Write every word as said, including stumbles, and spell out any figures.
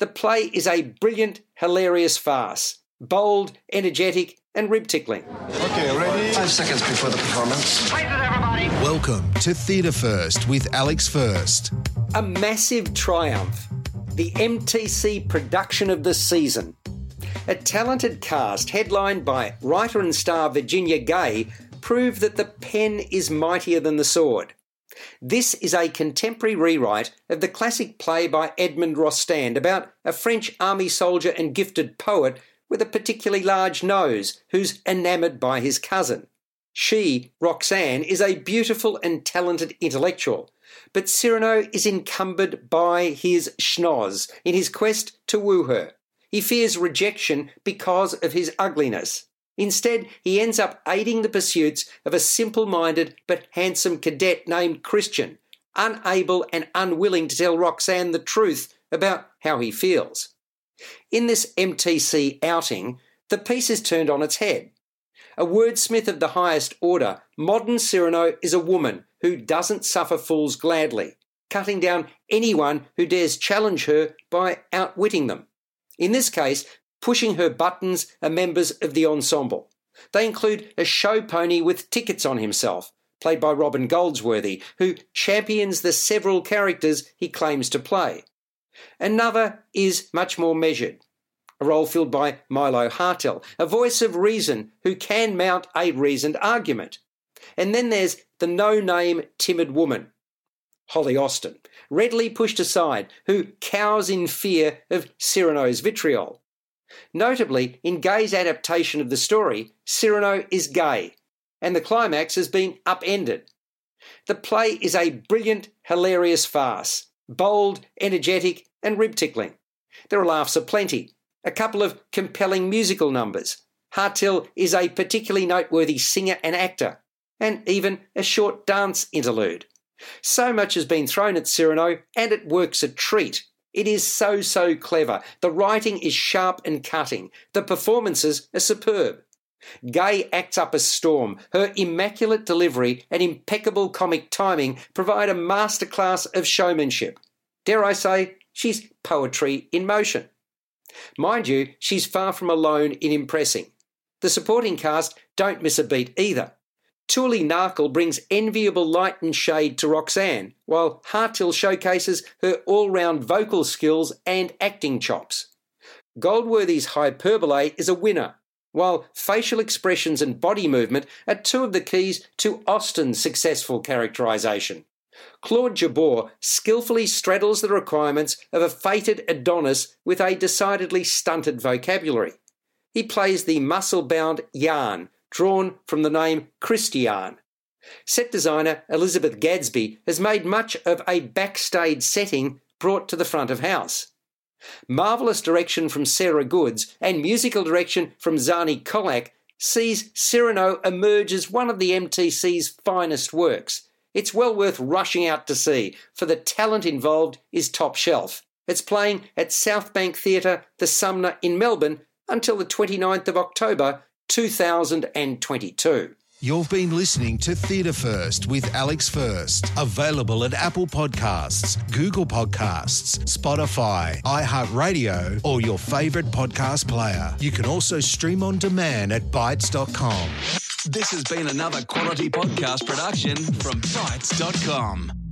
The play is a brilliant, hilarious farce. Bold, energetic and rib-tickling. Okay, ready? Five seconds before the performance. Places, everybody! Welcome to Theatre First with Alex First. A massive triumph. The M T C production of the season. A talented cast headlined by writer and star Virginia Gay prove that the pen is mightier than the sword. This is a contemporary rewrite of the classic play by Edmond Rostand about a French army soldier and gifted poet with a particularly large nose who's enamoured by his cousin. She, Roxanne, is a beautiful and talented intellectual, but Cyrano is encumbered by his schnoz in his quest to woo her. He fears rejection because of his ugliness. Instead, he ends up aiding the pursuits of a simple-minded but handsome cadet named Christian, unable and unwilling to tell Roxanne the truth about how he feels. In this M T C outing, the piece is turned on its head. A wordsmith of the highest order, modern Cyrano is a woman who doesn't suffer fools gladly, cutting down anyone who dares challenge her by outwitting them. In this case, pushing her buttons are members of the ensemble. They include a show pony with tickets on himself, played by Robin Goldsworthy, who champions the several characters he claims to play. Another is much more measured, a role filled by Milo Hartill, a voice of reason who can mount a reasoned argument. And then there's the no-name timid woman, Holly Austin, readily pushed aside, who cows in fear of Cyrano's vitriol. Notably, in Gay's adaptation of the story, Cyrano is gay, and the climax has been upended. The play is a brilliant, hilarious farce. Bold, energetic and rib-tickling. There are laughs aplenty, a couple of compelling musical numbers. Hartill is a particularly noteworthy singer and actor, and even a short dance interlude. So much has been thrown at Cyrano, and it works a treat. It is so, so clever. The writing is sharp and cutting. The performances are superb. Gay acts up a storm. Her immaculate delivery and impeccable comic timing provide a masterclass of showmanship. Dare I say, she's poetry in motion. Mind you, she's far from alone in impressing. The supporting cast don't miss a beat either. Tooley Narkel brings enviable light and shade to Roxanne, while Hartill showcases her all-round vocal skills and acting chops. Goldsworthy's hyperbole is a winner, while facial expressions and body movement are two of the keys to Austin's successful characterisation. Claude Jabour skillfully straddles the requirements of a fated Adonis with a decidedly stunted vocabulary. He plays the muscle-bound Yarn, drawn from the name Christian. Set designer Elizabeth Gadsby has made much of a backstage setting brought to the front of house. Marvellous direction from Sarah Goods and musical direction from Zani Kolak sees Cyrano emerge as one of the M T C's finest works. It's well worth rushing out to see, for the talent involved is top shelf. It's playing at Southbank Theatre, the Sumner in Melbourne, until the twenty-ninth of October two thousand twenty-two. You've been listening to Theatre First with Alex First. Available at Apple Podcasts, Google Podcasts, Spotify, iHeartRadio, or your favourite podcast player. You can also stream on demand at bitesz dot com. This has been another quality podcast production from bitesz dot com.